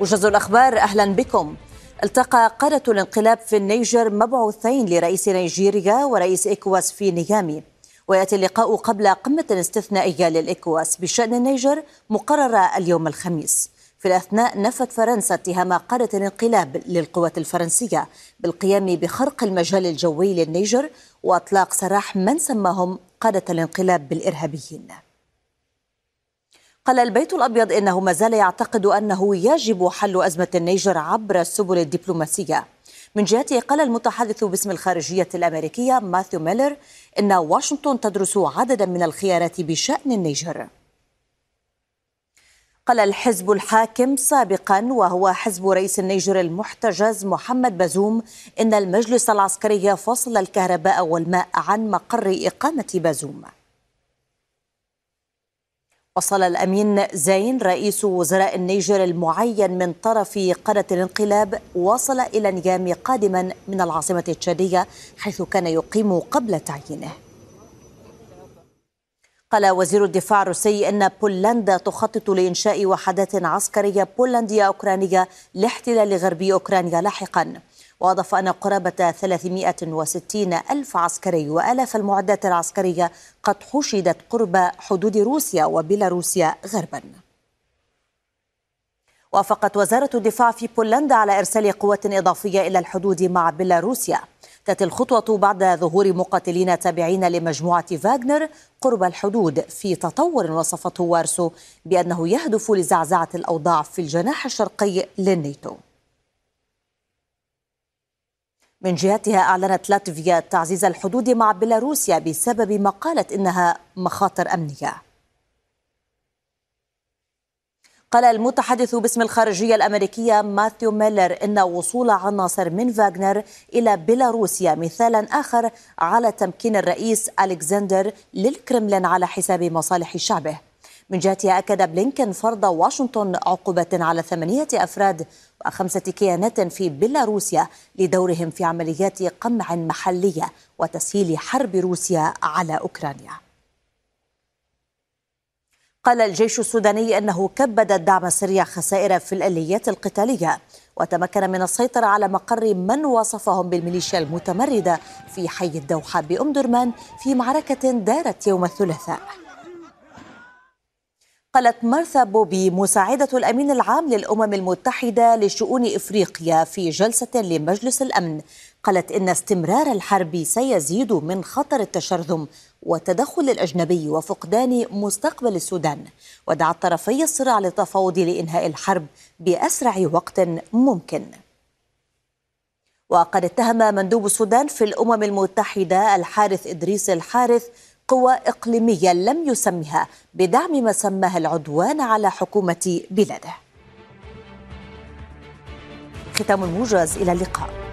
وجز الأخبار أهلا بكم. التقى قادة الانقلاب في النيجر مبعوثين لرئيس نيجيريا ورئيس إكواس في نيامي، ويأتي اللقاء قبل قمة استثنائية للإكواس بشأن النيجر مقررة اليوم الخميس. في الأثناء نفت فرنسا اتهام قادة الانقلاب للقوات الفرنسية بالقيام بخرق المجال الجوي للنيجر وإطلاق سراح من سماهم قادة الانقلاب بالإرهابيين. قال البيت الأبيض إنه ما زال يعتقد أنه يجب حل أزمة النيجر عبر السبل الدبلوماسية. من جهته قال المتحدث باسم الخارجية الأمريكية ماثيو ميلر إن واشنطن تدرس عددا من الخيارات بشأن النيجر. قال الحزب الحاكم سابقا وهو حزب رئيس النيجر المحتجز محمد بازوم إن المجلس العسكري فصل الكهرباء والماء عن مقر إقامة بازوم. وصل الأمين زين رئيس وزراء النيجر المعين من طرف قادة الانقلاب وصل إلى نيامي قادما من العاصمة التشادية حيث كان يقيم قبل تعيينه. قال وزير الدفاع الروسي إن بولندا تخطط لإنشاء وحدات عسكرية بولندية أوكرانية لاحتلال غربي أوكرانيا لاحقا، وأضاف أن قرابة 360 ألف عسكري وآلاف المعدات العسكرية قد حشدت قرب حدود روسيا وبيلاروسيا غربا. وافقت وزارة الدفاع في بولندا على إرسال قوات إضافية إلى الحدود مع بيلاروسيا. تأتي الخطوة بعد ظهور مقاتلين تابعين لمجموعة فاغنر قرب الحدود في تطور وصفته وارسو بأنه يهدف لزعزعة الأوضاع في الجناح الشرقي للناتو. من جهتها أعلنت لاتفيا تعزيز الحدود مع بيلاروسيا بسبب ما قالت إنها مخاطر أمنية. قال المتحدث باسم الخارجية الأمريكية ماثيو ميلر إن وصول عناصر من فاغنر إلى بيلاروسيا مثالا آخر على تمكين الرئيس ألكسندر للكرملين على حساب مصالح شعبه. من جهتها أكد بلينكين فرض واشنطن عقوبة على 8 أفراد و5 كيانات في بيلاروسيا لدورهم في عمليات قمع محلية وتسهيل حرب روسيا على أوكرانيا. قال الجيش السوداني أنه كبد الدعم السريع خسائر في الآليات القتالية وتمكن من السيطرة على مقر من وصفهم بالميليشيا المتمردة في حي الدوحة بأم درمان في معركة دارت يوم الثلاثاء. قالت مارثا بوبي مساعدة الأمين العام للأمم المتحدة لشؤون إفريقيا في جلسة لمجلس الأمن، قالت إن استمرار الحرب سيزيد من خطر التشرذم والتدخل الأجنبي وفقدان مستقبل السودان، ودعت طرفي الصراع للتفاوض لإنهاء الحرب بأسرع وقت ممكن. وقد اتهم مندوب السودان في الأمم المتحدة الحارث إدريس الحارث قوى إقليمية لم يسمها بدعم ما سماه العدوان على حكومة بلاده. ختام الموجز، إلى اللقاء.